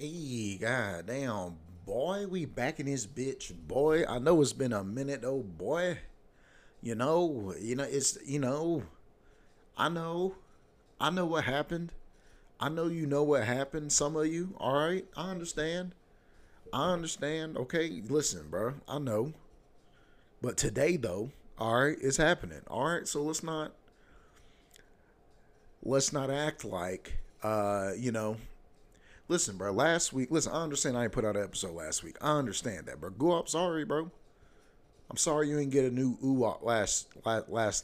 Hey, goddamn, boy, we back in this bitch, boy. I know it's been a minute, though, boy. I know what happened. I know you know what happened, some of you, all right? I understand, okay? Listen, bro, I know. But today, though, all right, it's happening, all right? So let's not act like, listen, bro, last week, listen, I understand I didn't put out an episode last week. I understand that, bro. Go up, sorry, bro. I'm sorry you didn't get a new Oowap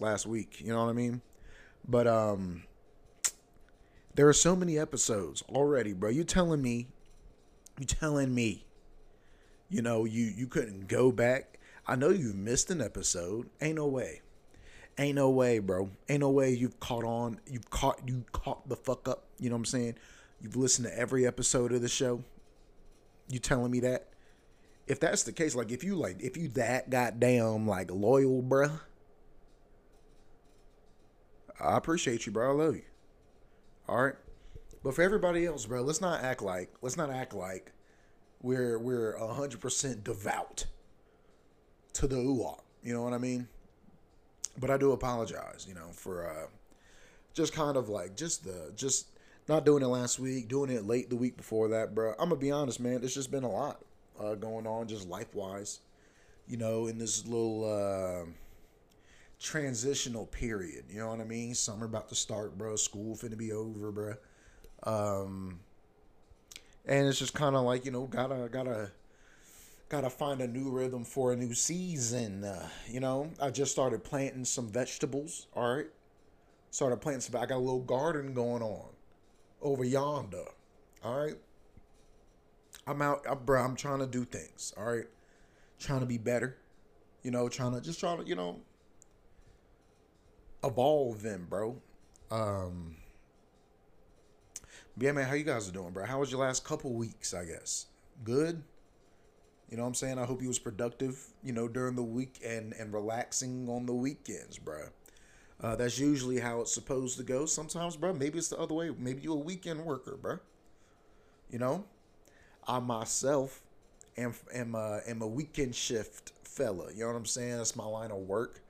last week, you know what I mean? But, there are so many episodes already, bro. You telling me, you couldn't go back. I know you've missed an episode. Ain't no way, bro. Ain't no way you've caught on. You caught the fuck up. You know what I'm saying? You've listened to every episode of the show. You telling me that? If that's the case, if you that goddamn loyal, bro, I appreciate you, bro. I love you. All right, but for everybody else, bro, let's not act like we're 100% devout to the Oowap. You know what I mean? But I do apologize, for just kind of just not doing it last week, doing it late the week before that, bro. I'm gonna be honest, man. It's just been a lot going on, just life wise, in this little transitional period, you know what I mean? Summer about to start, bro. School finna be over, bro. And it's just kind of gotta find a new rhythm for a new season. I just started planting some vegetables. All right, I got a little garden going on over yonder. All right, I'm out, bro. I'm trying to do things. All right, trying to be better. Trying to evolve them, bro. Yeah, man, how you guys are doing, bro? How was your last couple weeks, I guess? Good? You know what I'm saying? I hope you was productive, during the week and relaxing on the weekends, bro. That's usually how it's supposed to go. Sometimes, bro, maybe it's the other way. Maybe you're a weekend worker, bro. I myself am a weekend shift fella. You know what I'm saying? That's my line of work.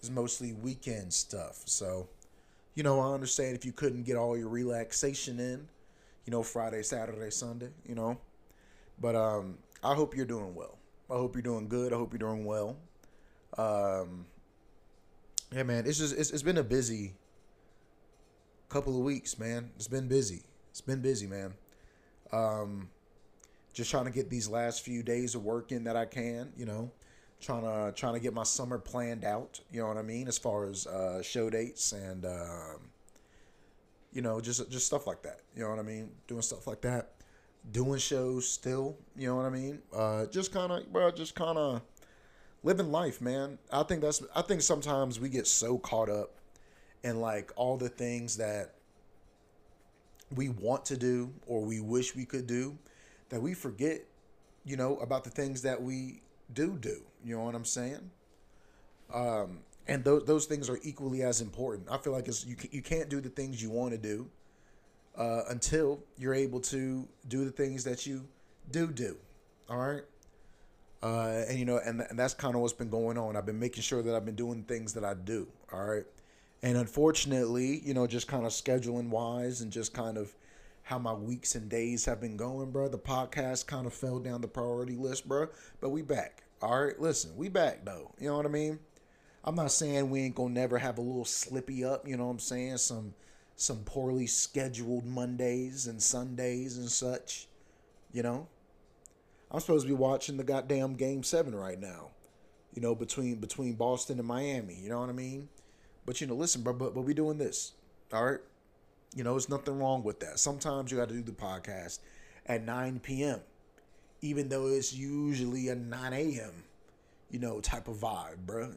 It's mostly weekend stuff. So, I understand if you couldn't get all your relaxation in, Friday, Saturday, Sunday, But I hope you're doing well. I hope you're doing good. I hope you're doing well. Yeah, man, it's been a busy couple of weeks, man. It's been busy, man. Just trying to get these last few days of work in that I can, Trying to get my summer planned out, you know what I mean, as far as show dates and just stuff like that, you know what I mean, doing stuff like that, doing shows still, you know what I mean, just kind of living life, man. I think sometimes we get so caught up in all the things that we want to do or we wish we could do that we forget, about the things that we do, you know what I'm saying? And those things are equally as important. I feel like you can't do the things you want to do until you're able to do the things that you do, all right? And that's kind of what's been going on. I've been making sure that I've been doing things that I do, all right? And unfortunately, just kind of scheduling-wise and just kind of how my weeks and days have been going, bro. The podcast kind of fell down the priority list, bro. But we back. All right, listen, we back, though. You know what I mean? I'm not saying we ain't gonna never have a little slippy up, you know what I'm saying? Some poorly scheduled Mondays and Sundays and such, I'm supposed to be watching the goddamn Game 7 right now, between Boston and Miami, you know what I mean? But, listen, bro, but we doing this, all right? There's nothing wrong with that. Sometimes you got to do the podcast at 9 p.m., even though it's usually a 9 a.m., type of vibe, bro,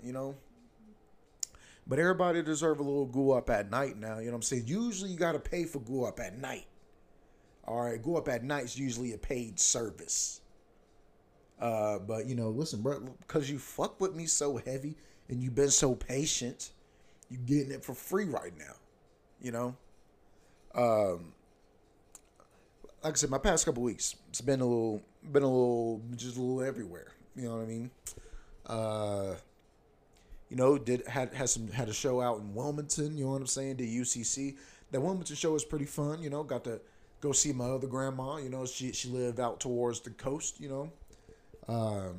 But everybody deserve a little go up at night now, you know what I'm saying? Usually you got to pay for go up at night. All right, go up at night is usually a paid service. But, listen, bro, because you fuck with me so heavy and you've been so patient, you getting it for free right now, like I said, my past couple weeks, it's been a little everywhere. You know what I mean? You know, had a show out in Wilmington. You know what I'm saying? Did UCC. That Wilmington show was pretty fun. You know, got to go see my other grandma. You know, she lived out towards the coast. You know, got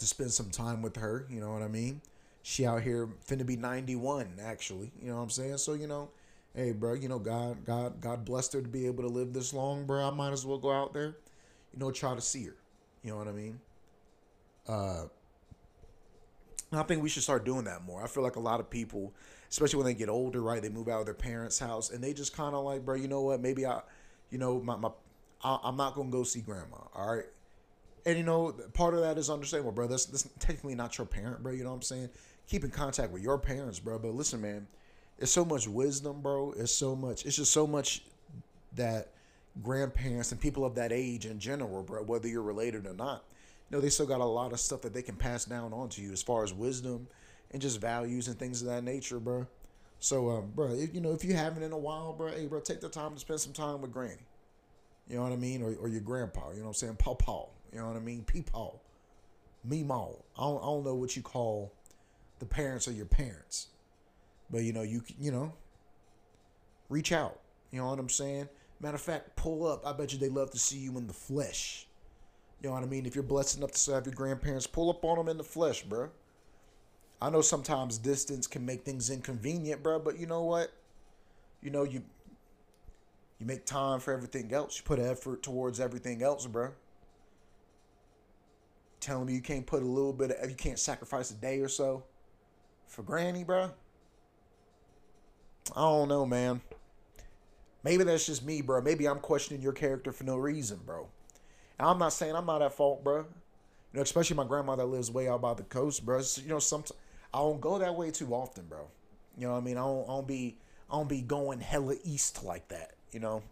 to spend some time with her. You know what I mean? She out here finna be 91 actually. You know what I'm saying? So you know, hey bro, you know God blessed her to be able to live this long, bro. I might as well go out there. You know, try to see her. You know what I mean? I think we should start doing that more. I feel like a lot of people, especially when they get older, right? They move out of their parents' house and they just kind of like, bro, you know what? Maybe I'm not going to go see grandma. All right. And you know, part of that is understandable, bro. That's technically not your parent, bro. You know what I'm saying? Keep in contact with your parents, bro. But listen, man, it's so much wisdom, bro. It's just so much that grandparents and people of that age in general, bro, whether you're related or not, you know, they still got a lot of stuff that they can pass down onto you as far as wisdom and just values and things of that nature, bro. So, bro, if you haven't in a while, bro, hey, bro, take the time to spend some time with Granny. You know what I mean? Or your grandpa, you know what I'm saying? Pawpaw, you know what I mean? Peepaw, meemaw. I don't know what you call the parents of your parents. But, you know, you know, reach out. You know what I'm saying? Matter of fact, pull up. I bet you they love to see you in the flesh. You know what I mean? If you're blessed enough to have your grandparents, pull up on them in the flesh, bro. I know sometimes distance can make things inconvenient, bro, but you know what? You know, you make time for everything else. You put effort towards everything else, bro. Telling me you can't put a little bit of, you can't sacrifice a day or so for Granny, bro? I don't know, man. Maybe that's just me, bro. Maybe I'm questioning your character for no reason, bro. I'm not saying I'm not at fault, bro. You know, especially my grandma that lives way out by the coast, bro. So, you know, sometimes I don't go that way too often, bro. You know what I mean? I don't be going hella east like that, you know.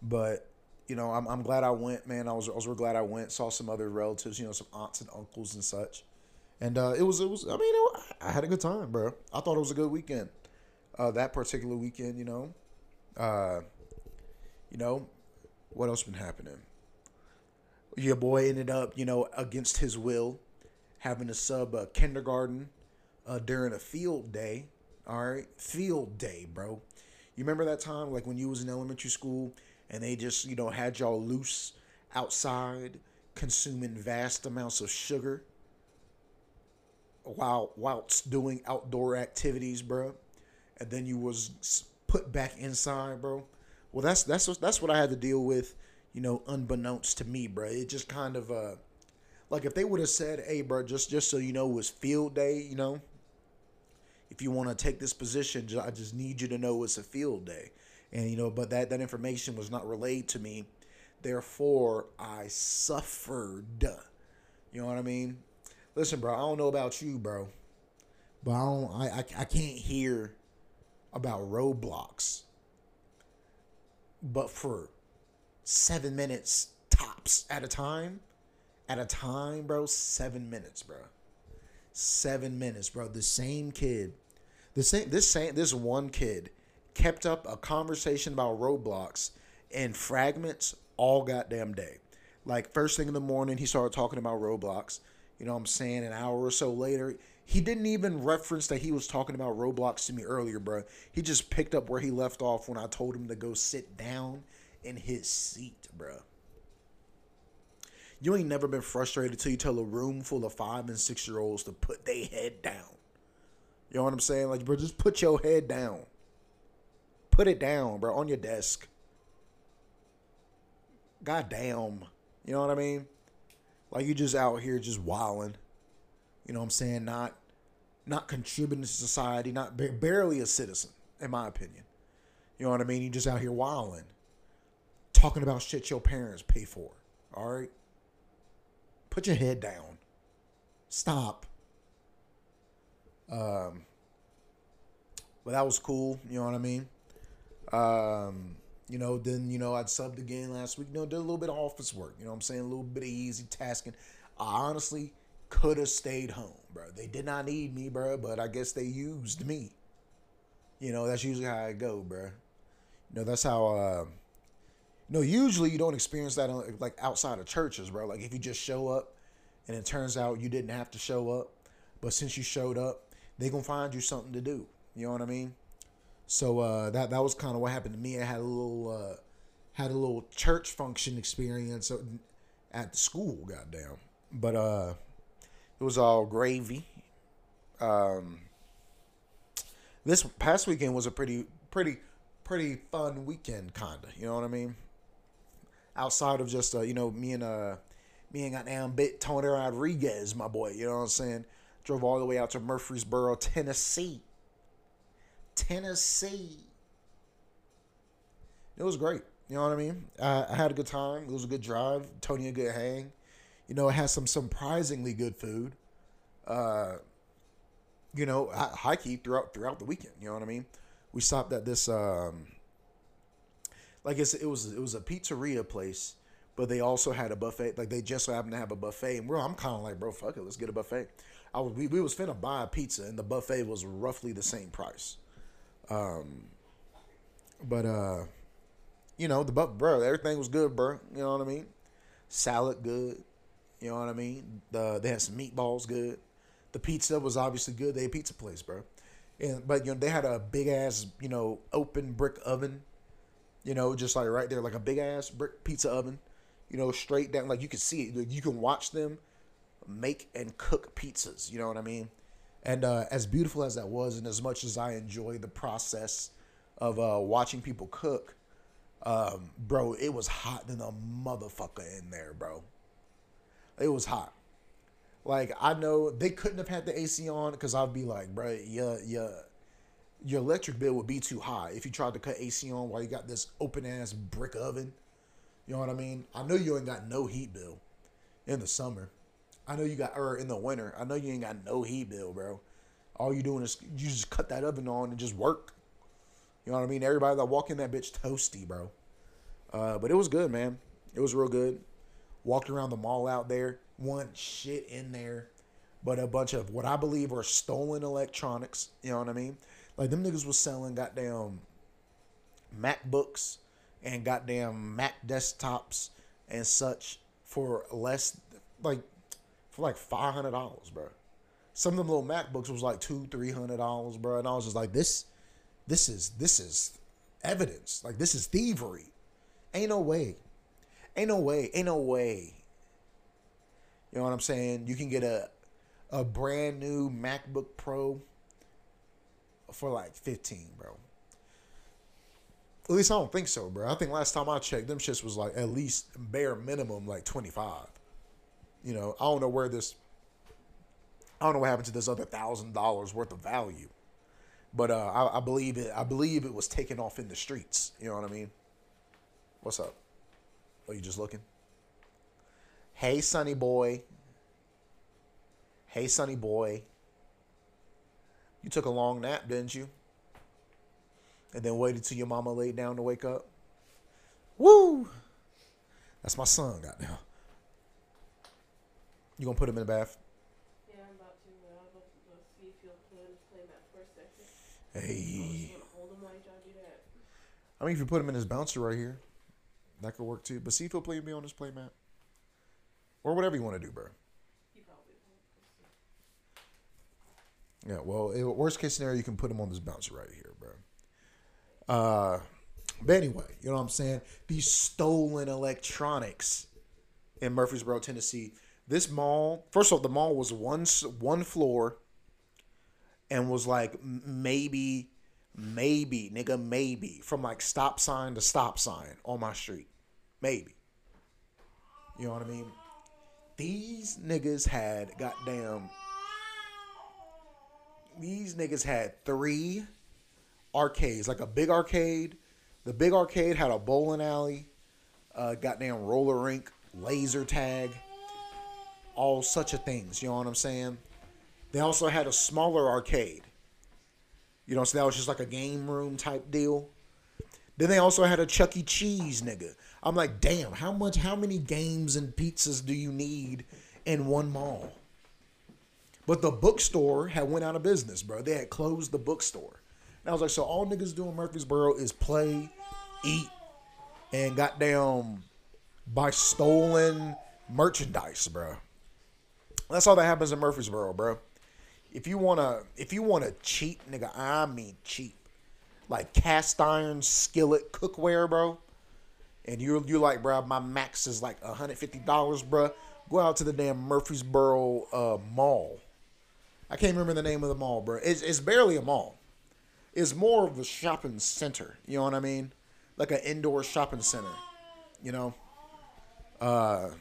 But you know, I'm glad I went, man. I was real glad I went. Saw some other relatives, you know, some aunts and uncles and such. And I had a good time, bro. I thought it was a good weekend. That particular weekend, you know. You know, what else been happening? Your boy ended up, you know, against his will, having to sub kindergarten during a field day. All right, field day, bro. You remember that time, like when you was in elementary school, and they just, you know, had y'all loose outside, consuming vast amounts of sugar, whilst doing outdoor activities, bro. And then you was put back inside, bro. Well, that's what I had to deal with. You know, unbeknownst to me, bro. It just kind of, like if they would have said, hey, bro, just so you know, it was field day, you know, if you want to take this position, I just need you to know it's a field day. And, you know, but that information was not relayed to me. Therefore, I suffered. You know what I mean? Listen, bro, I don't know about you, bro, but I can't hear about Roblox. But for 7 minutes tops at a time, bro. 7 minutes, bro. 7 minutes, bro. This one kid kept up a conversation about Roblox in fragments all goddamn day. Like first thing in the morning, he started talking about Roblox. You know what I'm saying? An hour or so later, he didn't even reference that he was talking about Roblox to me earlier, bro. He just picked up where he left off when I told him to go sit down in his seat, bro. You ain't never been frustrated till you tell a room full of 5 and 6 year olds to put their head down. You know what I'm saying? Like, bro, just put your head down. Put it down, bro, on your desk. God damn. You know what I mean? Like, you just out here just wilding. You know what I'm saying? Not contributing to society, not barely a citizen, in my opinion. You know what I mean? You just out here wilding. Talking about shit your parents pay for. All right? Put your head down. Stop. But that was cool. You know what I mean? You know, then, you know, I'd subbed again last week. You know, did a little bit of office work. You know what I'm saying? A little bit of easy tasking. I honestly could have stayed home, bro. They did not need me, bro, but I guess they used me. You know, that's usually how I go, bro. You know, that's how... You know, usually you don't experience that on, like, outside of churches, bro. Like, if you just show up and it turns out you didn't have to show up, but since you showed up, they gonna find you something to do. You know what I mean? So that was kind of what happened to me. I had a little church function experience at the school, goddamn. But it was all gravy. This past weekend was a pretty fun weekend, kinda. You know what I mean? Outside of just you know, me and goddamn bit Tony Rodriguez, my boy. You know what I'm saying? Drove all the way out to Murfreesboro, Tennessee. It was great. You know what I mean? I had a good time. It was a good drive. Tony a good hang. You know, it has some surprisingly good food. You know, hikey throughout the weekend. You know what I mean? We stopped at this it was a pizzeria place, but they also had a buffet. Like, they just so happened to have a buffet, and I'm kind of like, bro, fuck it, let's get a buffet. We was finna buy a pizza, and the buffet was roughly the same price. You know, bro, everything was good, bro. You know what I mean? Salad good. You know what I mean? They had some meatballs good. The pizza was obviously good. They a pizza place, bro. But you know, they had a big ass, you know, open brick oven. You know, just like right there, like a big ass brick pizza oven. You know, straight down, like you can see it. Like, you can watch them make and cook pizzas. You know what I mean? And as beautiful as that was, and as much as I enjoy the process of watching people cook, bro, it was hot than a motherfucker in there, bro. It was hot. Like, I know they couldn't have had the AC on, because I'd be like, bro, your electric bill would be too high if you tried to cut AC on while you got this open-ass brick oven. You know what I mean? I know you ain't got no heat bill in the summer. In the winter, I know you ain't got no heat bill, bro. All you doing is you just cut that oven on and just work. You know what I mean? Everybody that walk in that bitch toasty, bro. But it was good, man. It was real good. Walked around the mall out there. Wasn't shit in there, but a bunch of what I believe are stolen electronics. You know what I mean? Like, them niggas was selling goddamn MacBooks and goddamn Mac desktops and such for less, like, for like $500, bro. Some of them little MacBooks was like $200-$300, bro. And I was just like, this is evidence. Like, this is thievery. Ain't no way. You know what I'm saying? You can get a brand new MacBook Pro for like 15, bro. At least I don't think so, bro. I think last time I checked, them shits was like at least bare minimum like 25. You know, I don't know what happened to this other $1,000 worth of value, but I believe it was taken off in the streets. You know what I mean? What's up? Are you just looking? Hey, Sonny boy. You took a long nap, didn't you? And then waited till your mama laid down to wake up. Woo! That's my son, goddamn. You gonna put him in the bath? Yeah, I'm about to. I'll go see if he'll play that for a second. Hey. I just wanna hold him while y'all do that. I mean, if you put him in his bouncer right here, that could work too. But see if he'll play me on his play mat. Or whatever you want to do, bro. He probably won't. Yeah, well, worst case scenario, you can put him on this bouncer right here, bro. But anyway, you know what I'm saying? These stolen electronics in Murfreesboro, Tennessee. This mall, first of all, the mall was one floor and was like maybe, from like stop sign to stop sign on my street. Maybe. You know what I mean? These niggas had three arcades, like a big arcade. The big arcade had a bowling alley, goddamn roller rink, laser tag. All such a things, you know what I'm saying? They also had a smaller arcade. You know, so that was just like a game room type deal. Then they also had a Chuck E. Cheese, nigga. I'm like, damn, how many games and pizzas do you need in one mall? But the bookstore had went out of business, bro. They had closed the bookstore. And I was like, so all niggas do in Murfreesboro is play, eat, and goddamn by stolen merchandise, bro. That's all that happens in Murfreesboro, bro. If you wanna cheap, nigga, I mean cheap, like cast iron skillet cookware, bro. And you're like, bro, my max is like $150, bro. Go out to the damn Murfreesboro mall. I can't remember the name of the mall, bro. It's barely a mall. It's more of a shopping center. You know what I mean? Like an indoor shopping center. You know. But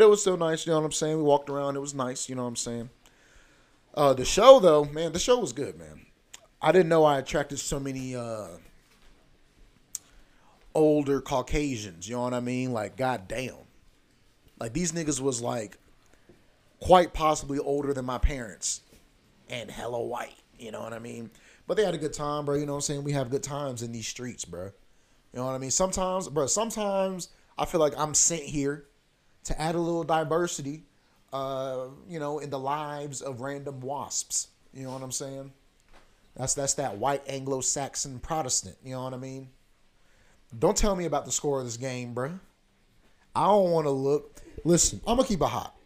it was still nice. You know what I'm saying? We walked around. It was nice. You know what I'm saying? The show, though, man, the show was good, man. I didn't know I attracted so many older Caucasians. You know what I mean? Like, goddamn. Like, these niggas was, like, quite possibly older than my parents and hella white. You know what I mean? But they had a good time, bro. You know what I'm saying? We have good times in these streets, bro. You know what I mean? Sometimes, bro, sometimes I feel like I'm sent here to add a little diversity, you know, in the lives of random wasps. You know what I'm saying? That's that white Anglo-Saxon Protestant. You know what I mean? Don't tell me about the score of this game, bro. I don't want to look. Listen, I'm going to keep it hot.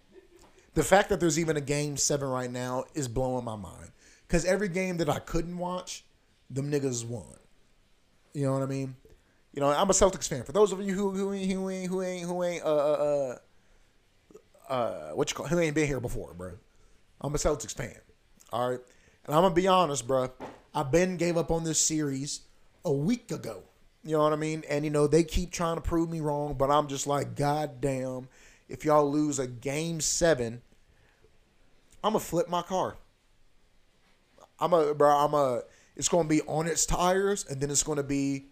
The fact that there's even a Game 7 right now is blowing my mind. Because every game that I couldn't watch, them niggas won. You know what I mean? You know, I'm a Celtics fan. For those of you who ain't been here before, bro. I'm a Celtics fan. All right? And I'm going to be honest, bro. I gave up on this series a week ago. You know what I mean? And, you know, they keep trying to prove me wrong, but I'm just like, God damn, if y'all lose a Game 7, I'm going to flip my car. It's going to be on its tires, and then it's going to be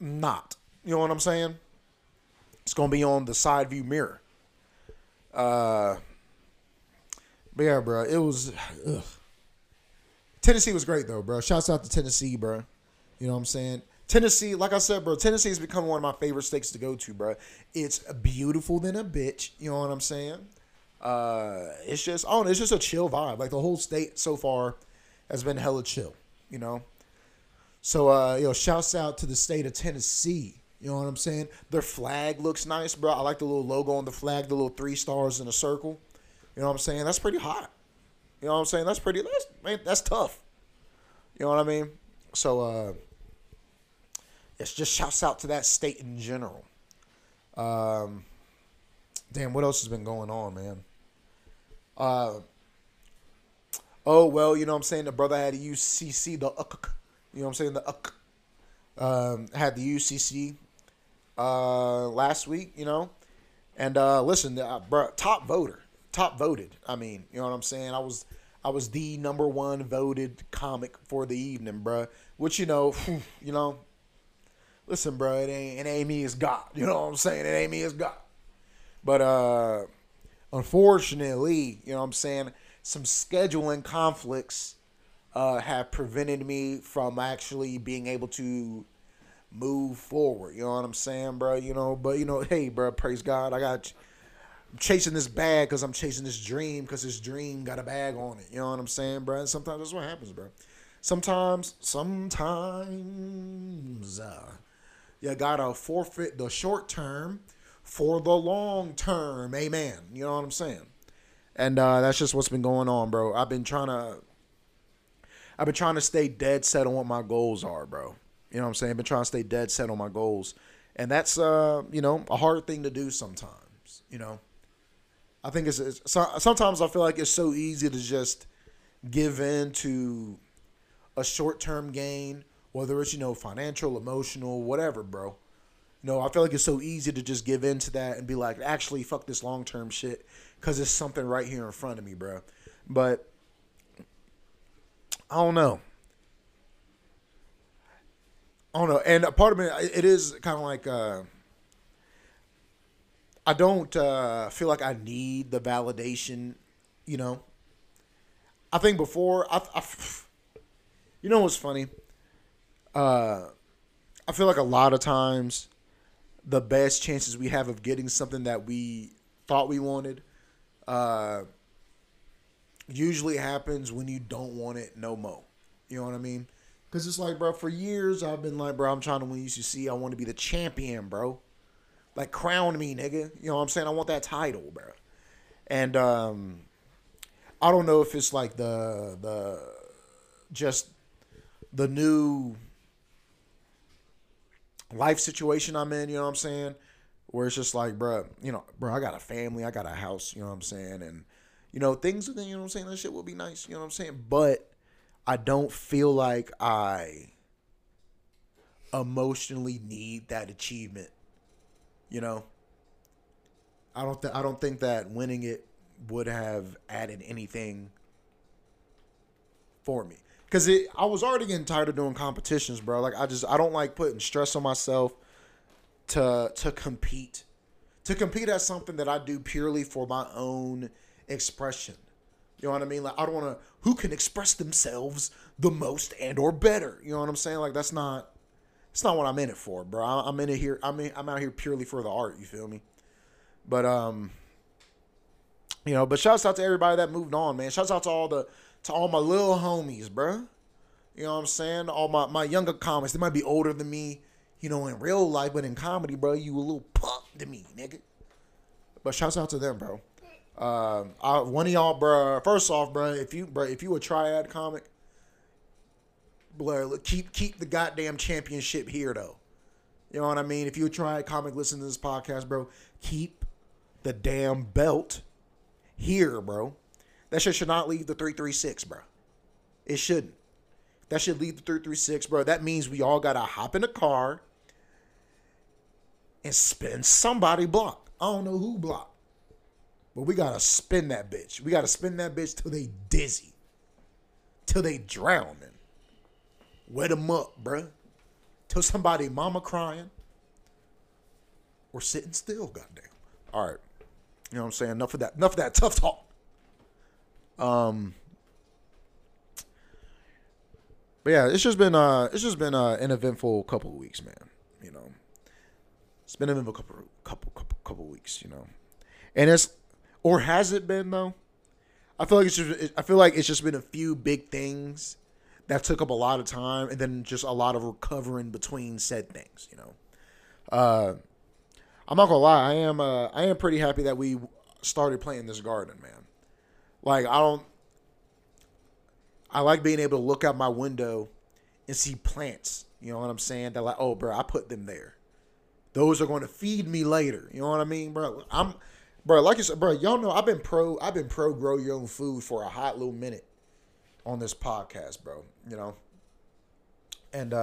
not. You know what I'm saying? It's going to be on the side view mirror. But yeah, bro, it was, ugh. Tennessee was great, though, bro. Shouts out to Tennessee, bro. You know what I'm saying? Tennessee, like I said, bro, Tennessee has become one of my favorite states to go to, bro. It's beautiful than a bitch. You know what I'm saying? It's just, I don't know, it's just a chill vibe. Like, the whole state so far has been hella chill, you know? So, you know, shouts out to the state of Tennessee. You know what I'm saying? Their flag looks nice, bro. I like the little logo on the flag, the little 3 stars in a circle. You know what I'm saying? That's pretty hot. You know what I'm saying? That's tough. You know what I mean? So, it's just shouts out to that state in general. Damn, what else has been going on, man? Well, you know what I'm saying? The brother had a UCC, you know what I'm saying? Had the UCC last week, you know? And listen, bro, top voted. I mean, you know what I'm saying? I was the #1 voted comic for the evening, bro. Which, you know. Listen, bro, it ain't me, it's God. You know what I'm saying? It ain't me, it's God. But unfortunately, you know what I'm saying, some scheduling conflicts have prevented me from actually being able to move forward. You know what I'm saying, bro? You know, but you know, hey, bro, praise God, I'm chasing this bag because I'm chasing this dream because this dream got a bag on it. You know what I'm saying, bro? And sometimes that's what happens, bro. Sometimes you gotta forfeit the short term for the long term. Amen. You know what I'm saying? And that's just what's been going on, bro. I've been trying to stay dead set on what my goals are, bro. You know what I'm saying? I've been trying to stay dead set on my goals. And that's, you know, a hard thing to do sometimes, you know. I think sometimes I feel like it's so easy to just give in to a short-term gain, whether it's, you know, financial, emotional, whatever, bro. No, I feel like it's so easy to just give in to that and be like, actually, fuck this long-term shit because it's something right here in front of me, bro. But I don't know. And a part of me, it is kind of like I don't feel like I need the validation, you know. I think before, you know what's funny? I feel like a lot of times the best chances we have of getting something that we thought we wanted usually happens when you don't want it no more. You know what I mean? Because it's like, bro, for years I've been like, bro, I'm trying to win UCC. I want to be the champion, bro. Like, crown me, nigga. You know what I'm saying? I want that title, bro. And I don't know if it's like the new life situation I'm in, you know what I'm saying? Where it's just like, bro, you know, bro, I got a family, I got a house, you know what I'm saying? And, you know, things, you know what I'm saying? That shit will be nice, you know what I'm saying? But I don't feel like I emotionally need that achievement, you know? I don't think that winning it would have added anything for me. Because I was already getting tired of doing competitions, bro. Like, I don't like putting stress on myself to compete. To compete at something that I do purely for my own expression. You know what I mean? Like, I don't want to, who can express themselves the most and or better? You know what I'm saying? Like, that's not what I'm in it for, bro. I'm out here purely for the art, you feel me? But, you know, but shouts out to everybody that moved on, man. Shouts out to all my little homies, bro. You know what I'm saying? All my younger comics, they might be older than me, you know, in real life, but in comedy, bro, you a little punk to me, nigga. But shouts out to them, bro. One of y'all, bro, first off, bro, if you a triad comic, bro, keep the goddamn championship here, though. You know what I mean? If you a triad comic, listen to this podcast, bro. Keep the damn belt here, bro. That shit should not leave the 336, bro. It shouldn't. That should leave the 336, bro. That means we all got to hop in a car and spin somebody block. I don't know who block. But we got to spin that bitch. We got to spin that bitch till they dizzy. Till they drowning. Wet them up, bro. Till somebody mama crying. Or sitting still, goddamn. All right. You know what I'm saying? Enough of that tough talk. But yeah, it's just been an eventful couple of weeks, man. You know, it's been an eventful couple of weeks, you know, and has it been though? I feel like it's just been a few big things that took up a lot of time, and then just a lot of recovering between said things, you know. I'm not gonna lie, I am pretty happy that we started playing this garden, man. Like, I like being able to look out my window and see plants. You know what I'm saying? They're like, oh, bro, I put them there. Those are going to feed me later. You know what I mean, bro? Like I said, bro, y'all know I've been pro grow your own food for a hot little minute on this podcast, bro. You know? And,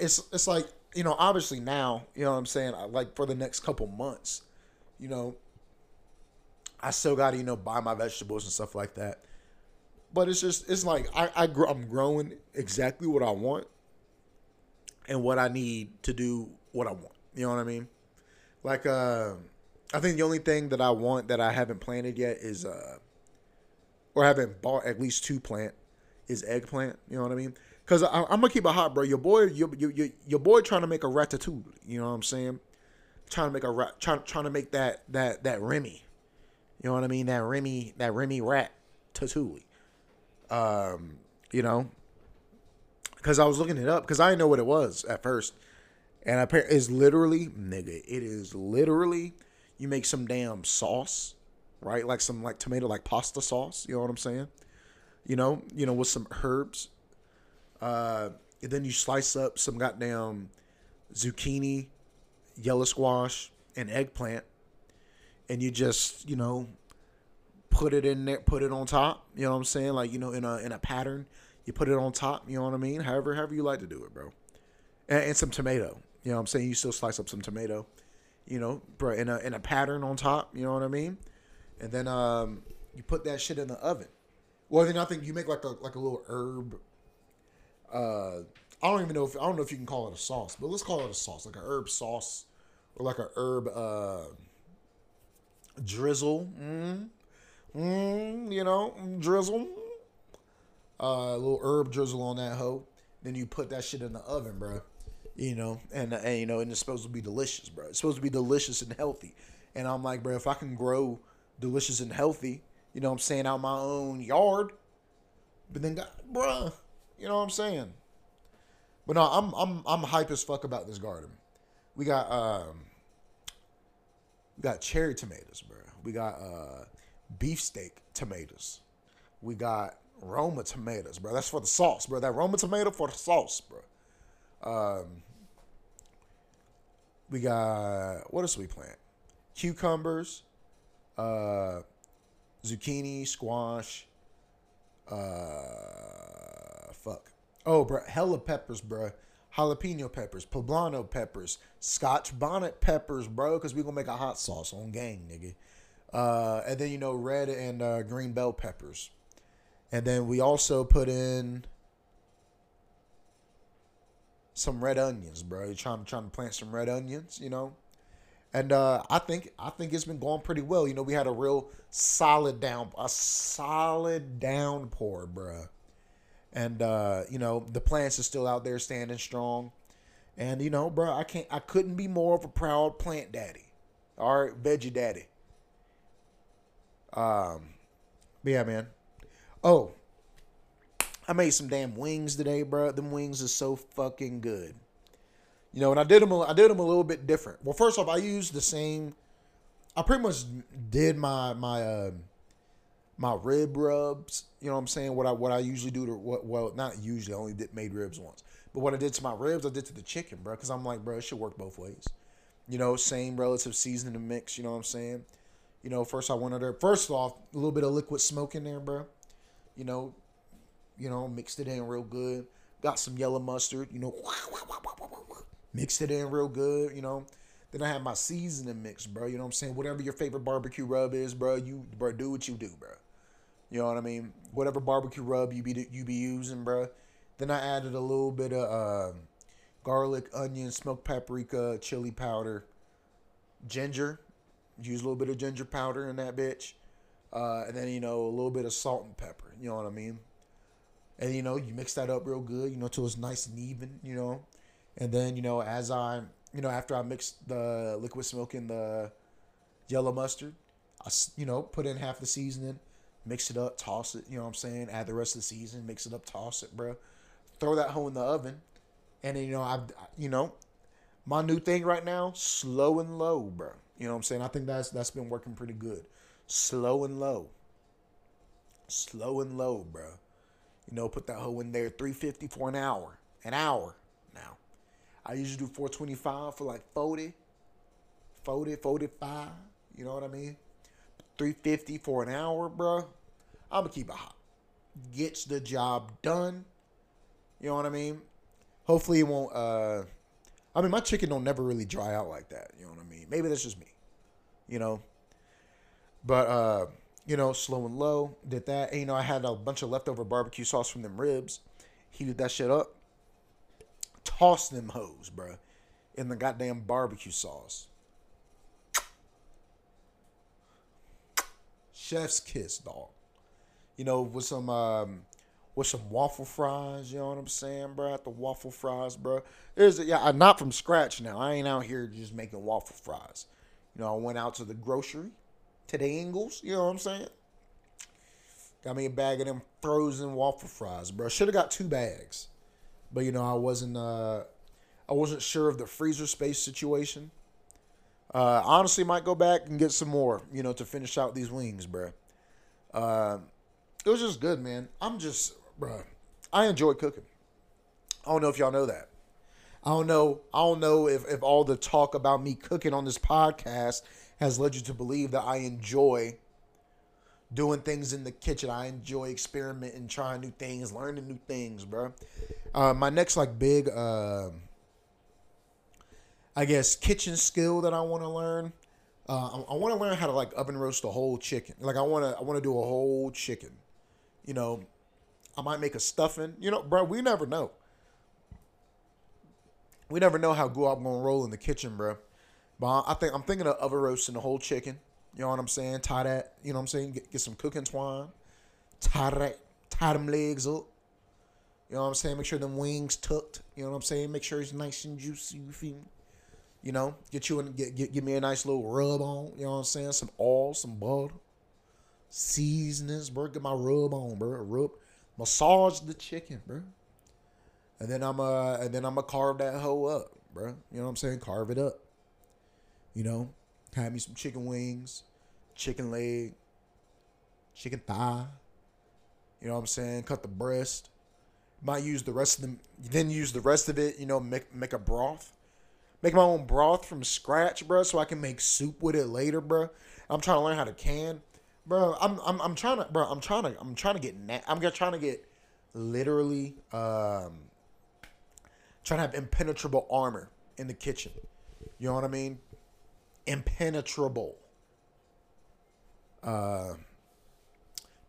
it's like, you know, obviously now, you know what I'm saying? Like, for the next couple months, you know, I still gotta, you know, buy my vegetables and stuff like that. But it's like I'm growing exactly what I want and what I need to do what I want. You know what I mean? Like, I think the only thing that I want that I haven't planted yet is, or haven't bought at least to plant, is eggplant. You know what I mean? Because I'm gonna keep it hot, bro. Your boy trying to make a ratatouille. You know what I'm saying? Trying to make that Remy. You know what I mean? That Remy rat tattooey. You know, because I was looking it up because I didn't know what it was at first. And apparently it's literally, nigga, it is literally, you make some damn sauce, right? Like some like tomato, like pasta sauce. You know what I'm saying? You know, with some herbs. And then you slice up some goddamn zucchini, yellow squash, and eggplant. And you just, you know, put it in there, put it on top. You know what I'm saying? Like, you know, in a pattern, you put it on top. You know what I mean? However you like to do it, bro. And some tomato. You know what I'm saying? You still slice up some tomato, you know, bro, in a pattern on top. You know what I mean? And then you put that shit in the oven. Well, then I think you make like a little herb. I don't know if you can call it a sauce, but let's call it a sauce, like a herb sauce or like a herb. Drizzle, you know, drizzle, a little herb drizzle on that hoe. Then you put that shit in the oven, bro. You know, and you know, and it's supposed to be delicious, bro. It's supposed to be delicious and healthy. And I'm like, bro, if I can grow delicious and healthy, you know what I'm saying, out my own yard, But then, God, bruh, you know what I'm saying? But no, I'm hype as fuck about this garden. We got cherry tomatoes, bro. We got beefsteak tomatoes. We got Roma tomatoes, bro. That's for the sauce, bro. That Roma tomato for the sauce, bro. We got, what else we plant? Cucumbers, zucchini, squash, fuck. Oh, bro, hella peppers, bro. Jalapeno peppers, poblano peppers, Scotch bonnet peppers, bro, because we're going to make a hot sauce on gang, nigga. And then, you know, red and green bell peppers. And then we also put in some red onions, bro. You're trying to plant some red onions, you know. And I think it's been going pretty well. You know, we had a real solid downpour, bro. And, you know, the plants are still out there standing strong. And, you know, bro, I couldn't be more of a proud plant daddy. All right, veggie daddy. But yeah, man. Oh, I made some damn wings today, bro. Them wings are so fucking good. You know, and I did them a little bit different. Well, first off, I used the same. I pretty much did my rib rubs, you know what I'm saying? What I usually do to what, well, not usually, I only made ribs once. But what I did to my ribs, I did to the chicken, bro, because I'm like, bro, it should work both ways. You know, same relative seasoning to mix, you know what I'm saying? You know, first I went under, first off, a little bit of liquid smoke in there, bro. You know, mixed it in real good. Got some yellow mustard, you know, mixed it in real good, you know. Then I have my seasoning mix, bro. You know what I'm saying? Whatever your favorite barbecue rub is, bro, you do what you do, bro. You know what I mean? Whatever barbecue rub you be using, bro. Then I added a little bit of garlic, onion, smoked paprika, chili powder, ginger. Use a little bit of ginger powder in that bitch. And then, you know, a little bit of salt and pepper. You know what I mean? And, you know, you mix that up real good, you know, till it's nice and even, you know. And then, you know, as I'm, you know, after I mixed the liquid smoke and the yellow mustard, I, you know, put in half the seasoning, mix it up, toss it, you know what I'm saying? Add the rest of the seasoning, mix it up, toss it, bro. Throw that hoe in the oven. And then, you know, my new thing right now, slow and low, bro. You know what I'm saying? I think that's been working pretty good. Slow and low. Slow and low, bro. You know, put that hoe in there, 350 for an hour. An hour now. I usually do 425 for like 45, you know what I mean? 350 for an hour, bro. I'm going to keep it hot. Gets the job done. You know what I mean? Hopefully it won't, I mean, my chicken don't never really dry out like that. You know what I mean? Maybe that's just me, you know? But, you know, slow and low, did that. And, you know, I had a bunch of leftover barbecue sauce from them ribs. Heated that shit up. Toss them hoes, bro, in the goddamn barbecue sauce. Chef's kiss, dog. You know, with some waffle fries. You know what I'm saying, bro? At the waffle fries, bro. I'm not from scratch now. I ain't out here just making waffle fries. You know, I went out to the grocery, to the Ingles. You know what I'm saying? Got me a bag of them frozen waffle fries, bro. Should have got 2 bags. But, you know, I wasn't sure of the freezer space situation. Honestly, might go back and get some more, you know, to finish out these wings, bro. It was just good, man. I enjoy cooking. I don't know if y'all know that. I don't know if all the talk about me cooking on this podcast has led you to believe that I enjoy doing things in the kitchen. I enjoy experimenting, trying new things, learning new things, bro. My next, like, big, I guess, kitchen skill that I want to learn. I want to learn how to, like, oven roast a whole chicken. Like, I want to do a whole chicken. You know, I might make a stuffing. You know, bro, we never know. We never know how goowap gonna roll in the kitchen, bro. But I'm thinking of oven roasting a whole chicken. You know what I'm saying? Tie that, you know what I'm saying? Get some cooking twine. Tie them legs up. You know what I'm saying? Make sure them wings tucked. You know what I'm saying? Make sure it's nice and juicy. You feel me? You know, give me a nice little rub on. You know what I'm saying? Some oil, some butter, seasonings, bro. Get my rub on, bro. Rub, Massage the chicken, bro. And then I'ma carve that hoe up, bro. You know what I'm saying? Carve it up. You know, have me some chicken wings, chicken leg, chicken thigh. You know what I'm saying? Cut the breast. Might use the rest of them. Then use the rest of it. You know, make a broth. Make my own broth from scratch, bro, so I can make soup with it later, bro. I'm trying to learn how to can, bro. I'm trying to get literally trying to have impenetrable armor in the kitchen. You know what I mean? Impenetrable. But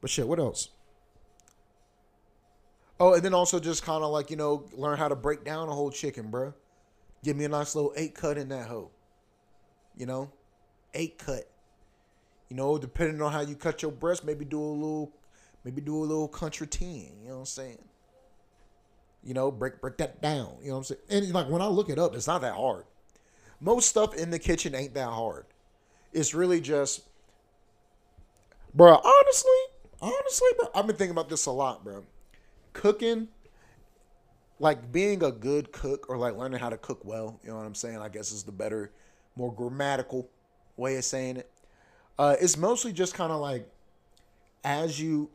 shit, what else? Oh, and then also just kind of like, you know, learn how to break down a whole chicken, bro. Give me a nice little 8-cut in that hoe. You know? 8-cut. You know, depending on how you cut your breast, maybe do a little country 10. You know what I'm saying? You know, break that down. You know what I'm saying? And like when I look it up, it's not that hard. Most stuff in the kitchen ain't that hard. It's really just, bro, honestly, bro, I've been thinking about this a lot, bro. Cooking, like being a good cook or like learning how to cook well, you know what I'm saying? I guess is the better, more grammatical way of saying it. It's mostly just kind of like as you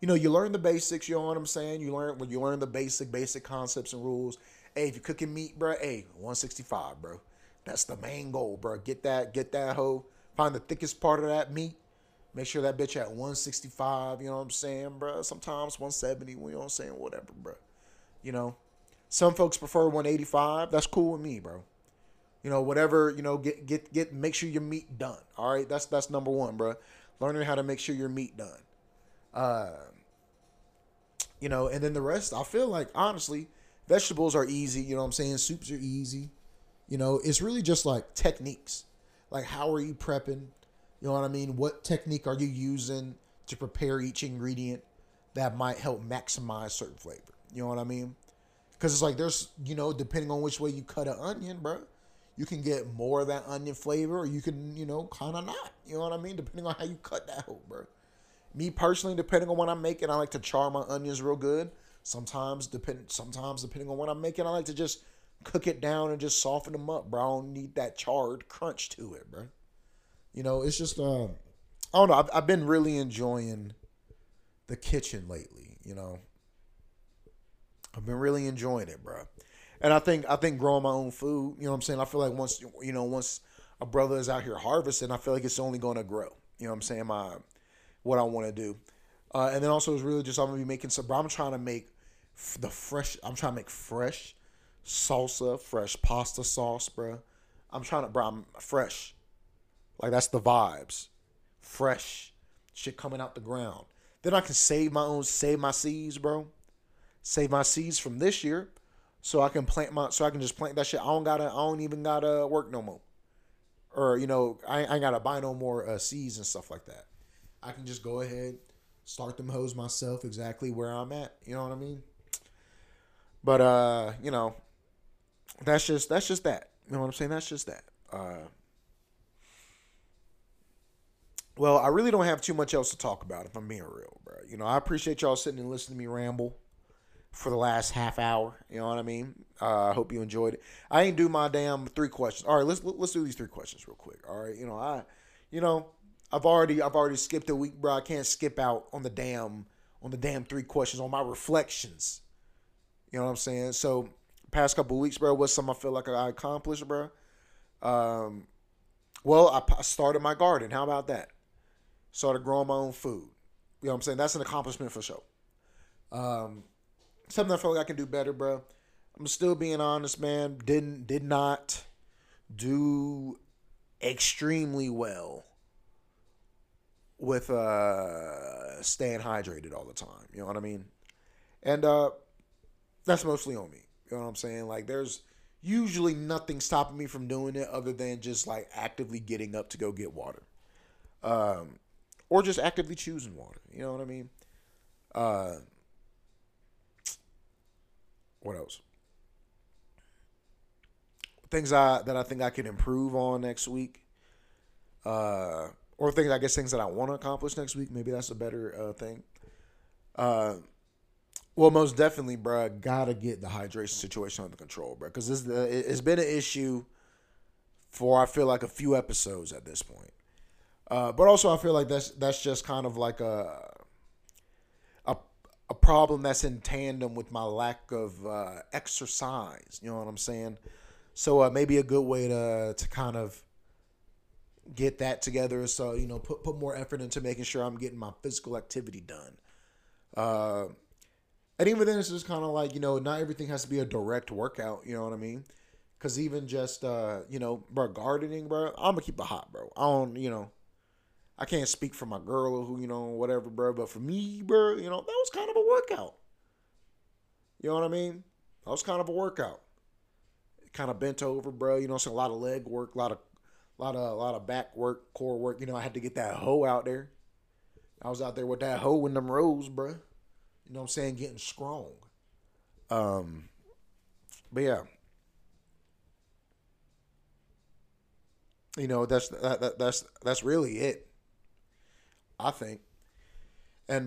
know, you learn the basics, you know what I'm saying? You learn the basic concepts and rules. Hey, if you're cooking meat, bro, hey, 165, bro. That's the main goal, bro. Get that hoe. Find the thickest part of that meat. Make sure that bitch at 165, you know what I'm saying, bro? Sometimes 170, you know what I'm saying? Whatever, bro. You know, some folks prefer 185. That's cool with me, bro. You know, whatever, you know, get make sure your meat done. All right, that's number one, bro. Learning how to make sure your meat done. You know, and then the rest, I feel like, honestly, vegetables are easy, you know what I'm saying? Soups are easy. You know, it's really just like techniques. Like, how are you prepping? You know what I mean? What technique are you using to prepare each ingredient that might help maximize certain flavor? You know what I mean? Because it's like there's, you know, depending on which way you cut an onion, bro, you can get more of that onion flavor or you can, you know, kind of not. You know what I mean? Depending on how you cut that hoe, bro. Me personally, depending on what I'm making, I like to char my onions real good. Sometimes depending on what I'm making, I like to just cook it down and just soften them up, bro. I don't need that charred crunch to it, bro. You know, it's just, I don't know. I've been really enjoying the kitchen lately, you know. I've been really enjoying it, bro. And I think growing my own food, you know what I'm saying? I feel like once a brother is out here harvesting, I feel like it's only going to grow. You know what I'm saying? What I want to do. And then also it's really just, I'm going to be making some, I'm trying to make fresh salsa, fresh pasta sauce, bro. I'm fresh. Like, that's the vibes. Fresh. Shit coming out the ground. Then I can save my seeds, bro. Save my seeds from this year so I can plant that shit. I don't even gotta work no more. Or, you know, I ain't gotta buy no more seeds and stuff like that. I can just go ahead, start them hoes myself exactly where I'm at. You know what I mean? But, you know, that's just that. You know what I'm saying? That's just that. Well, I really don't have too much else to talk about, if I'm being real, bro. You know, I appreciate y'all sitting and listening to me ramble for the last half hour. You know what I mean? I hope you enjoyed it. I ain't do my damn 3 questions. All right, let's do these 3 questions real quick. All right, I've already skipped a week, bro. I can't skip out on the damn 3 questions on my reflections. You know what I'm saying? So, past couple weeks, bro, what's something I feel like I accomplished, bro? Well, I started my garden. How about that? Started growing my own food. You know what I'm saying? That's an accomplishment for sure. Something I feel like I can do better, bro. I'm still being honest, man. Did not do extremely well with staying hydrated all the time. You know what I mean? And that's mostly on me. You know what I'm saying? Like, there's usually nothing stopping me from doing it other than just, like, actively getting up to go get water. Or just actively choosing water. You know what I mean? What else? Things that I think I can improve on next week. Or things that I want to accomplish next week. Maybe that's a better thing. Well, most definitely, bro. Gotta get the hydration situation under control, bro. Because it's been an issue for, I feel like, a few episodes at this point. But also, I feel like that's just kind of like a problem that's in tandem with my lack of exercise. You know what I'm saying? So maybe a good way to kind of get that together. So, you know, put more effort into making sure I'm getting my physical activity done. And even then, it's just kind of like, you know, not everything has to be a direct workout. You know what I mean? Because even just, you know, bro, gardening, bro, I'm going to keep it hot, bro. I don't, you know, I can't speak for my girl or who, you know, whatever, bro. But for me, bro, you know, that was kind of a workout. You know what I mean? That was kind of a workout. Kind of bent over, bro. You know, so a lot of leg work, a lot of back work, core work. You know, I had to get that hoe out there. I was out there with that hoe in them rows, bro. You know what I'm saying? Getting strong. But yeah. You know, that's really it, I think. And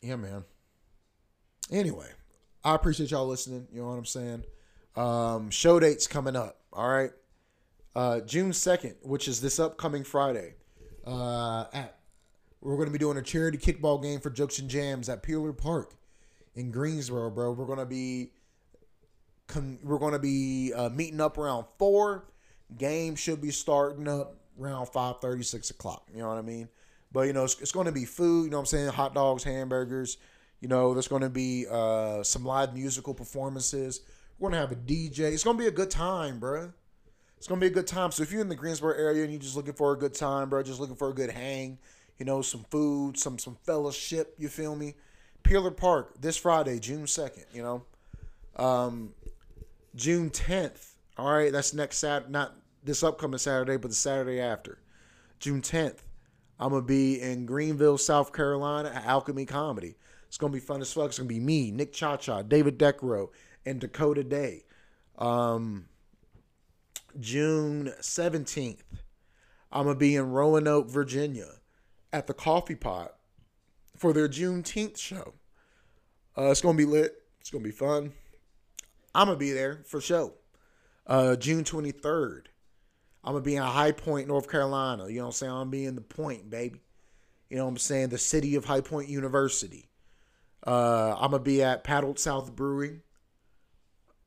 yeah, man. Anyway, I appreciate y'all listening. You know what I'm saying? Show dates coming up. All right. June 2nd, which is this upcoming Friday. We're going to be doing a charity kickball game for Jokes and Jams at Peeler Park in Greensboro, bro. We're going to be meeting up around 4. Game should be starting up around 5:30, 6 o'clock. You know what I mean? But, you know, it's going to be food. You know what I'm saying? Hot dogs, hamburgers. You know, there's going to be some live musical performances. We're going to have a DJ. It's going to be a good time, bro. It's going to be a good time. So if you're in the Greensboro area and you're just looking for a good time, bro, just looking for a good hang, you know, some food, some fellowship, you feel me? Peeler Park, this Friday, June 2nd, you know. June 10th, all right, that's next Saturday, not this upcoming Saturday, but the Saturday after. June 10th, I'm going to be in Greenville, South Carolina at Alchemy Comedy. It's going to be fun as fuck. It's going to be me, Nick Cha-Cha, David Deckrow, and Dakota Day. June 17th, I'm going to be in Roanoke, Virginia, at the Coffee Pot for their Juneteenth show. It's going to be lit. It's going to be fun. I'm going to be there for show. June 23rd, I'm going to be in High Point, North Carolina. You know what I'm saying? I'm going to be in the Point, baby. You know what I'm saying? The city of High Point University. I'm going to be at Paddled South Brewing,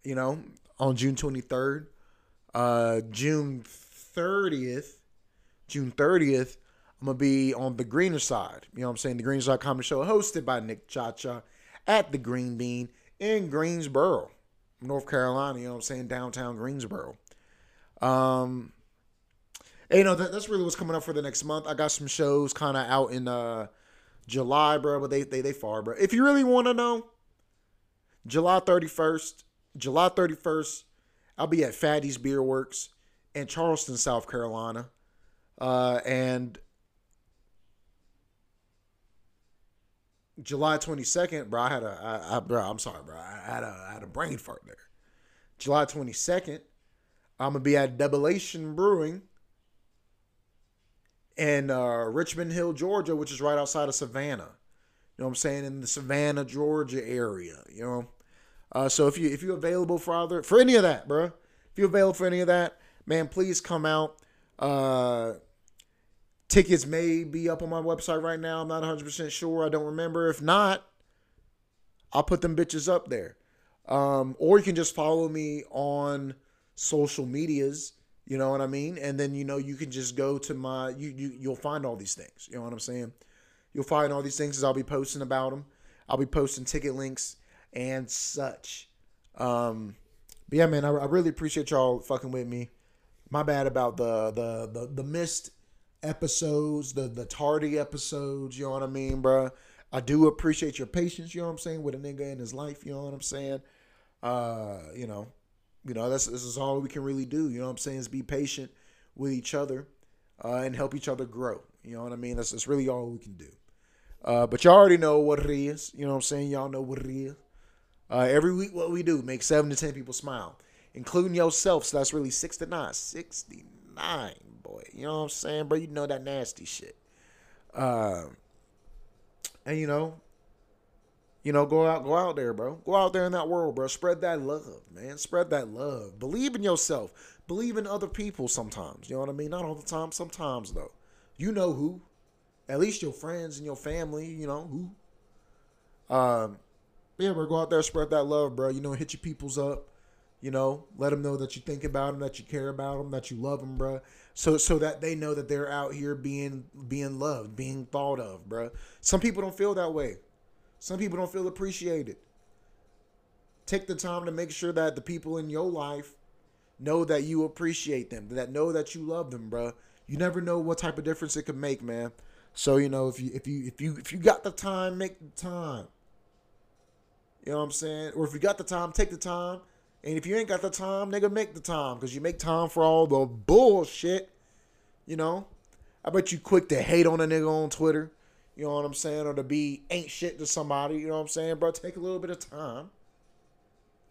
you know, on June 23rd. June 30th, I'm going to be on the greener side. You know what I'm saying? The Greener Side Comedy Show hosted by Nick Cha-Cha at the Green Bean in Greensboro, North Carolina. You know what I'm saying? Downtown Greensboro. And, you know, that's really what's coming up for the next month. I got some shows kind of out in July, bro, but they far, bro. If you really want to know, July 31st, I'll be at Fatty's Beer Works in Charleston, South Carolina. And July 22nd, bro, I had a brain fart there. July 22nd, I'm going to be at Debilation Brewing in Richmond Hill, Georgia, which is right outside of Savannah. You know what I'm saying? In the Savannah, Georgia area, you know? So if you're available for any of that, bro, if you're available for any of that, man, please come out. Tickets may be up on my website right now. I'm not 100% sure. I don't remember. If not, I'll put them bitches up there. Or you can just follow me on social medias. You know what I mean? And then, you know, you can just go to my, you'll find all these things. You know what I'm saying? You'll find all these things as I'll be posting about them. I'll be posting ticket links and such. But yeah, man, I really appreciate y'all fucking with me. My bad about the missed episodes, the tardy episodes, you know what I mean, bro? I do appreciate your patience, you know what I'm saying, with a nigga in his life, you know what I'm saying? You know, this is all we can really do, you know what I'm saying, is be patient with each other and help each other grow, you know what I mean? That's really all we can do. But y'all already know what it is, you know what I'm saying? Y'all know what it is. Every week what we do, make 7 to 10 people smile, including yourself, so that's really 6 to 9, 69. Boy, you know what I'm saying, bro? You know that nasty shit. And, you know, You know, go out there, bro. Go out there in that world, bro. Spread that love, man. Spread that love. Believe in yourself. Believe in other people sometimes. You know what I mean? Not all the time. Sometimes, though. You know who. At least your friends and your family, you know who. Yeah, bro. Go out there. Spread that love, bro. You know, hit your peoples up. You know, let them know that you think about them, that you care about them, that you love them, bro. So that they know that they're out here being loved, being thought of, bro. Some people don't feel that way. Some people don't feel appreciated. Take the time to make sure that the people in your life know that you appreciate them, that know that you love them, bro. You never know what type of difference it could make, man. So, you know, if you got the time, make the time. You know what I'm saying? Or if you got the time, take the time. And if you ain't got the time, nigga, make the time, because you make time for all the bullshit, you know? I bet you quick to hate on a nigga on Twitter. You know what I'm saying? Or to be ain't shit to somebody. You know what I'm saying, bro? Take a little bit of time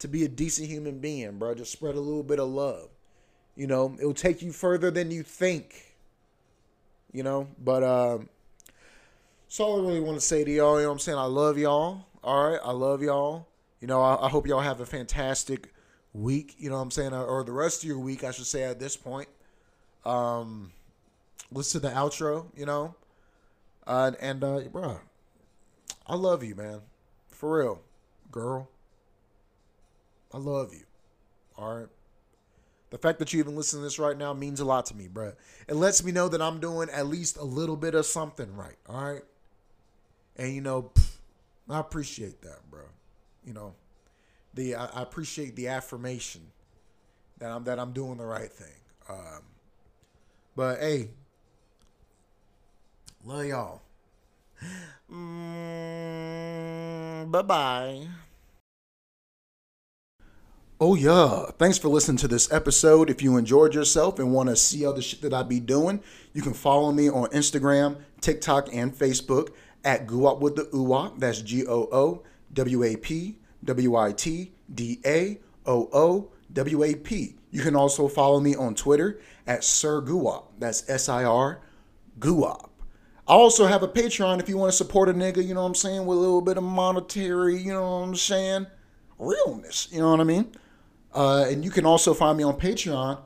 to be a decent human being, bro. Just spread a little bit of love. You know, it'll take you further than you think. You know, but that's all I really want to say to y'all. You know what I'm saying? I love y'all. All right? I love y'all. You know, I hope y'all have a fantastic week. You know what I'm saying? Or the rest of your week, I should say, at this point. Listen to the outro, you know. Bro, I love you, man. For real, girl. I love you. All right. The fact that you even listen to this right now means a lot to me, bro. It lets me know that I'm doing at least a little bit of something right. All right. And you know, I appreciate that, bro. You know, I appreciate the affirmation that I'm doing the right thing. But hey. Love y'all. Bye-bye. Oh, yeah. Thanks for listening to this episode. If you enjoyed yourself and want to see other shit that I be doing, you can follow me on Instagram, TikTok, and Facebook at goowapwitdaoowap. That's GOOWAPWITDAOOWAP. You can also follow me on Twitter at SirGoowap. That's SIR Goowap. I also have a Patreon if you want to support a nigga, you know what I'm saying, with a little bit of monetary, you know what I'm saying, realness, you know what I mean? And you can also find me on Patreon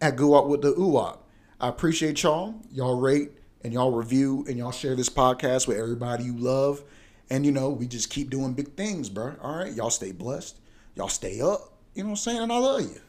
at goowapwitdaoowap. I appreciate y'all. Y'all rate and y'all review and y'all share this podcast with everybody you love. And, you know, we just keep doing big things, bro. All right? Y'all stay blessed. Y'all stay up. You know what I'm saying? And I love you.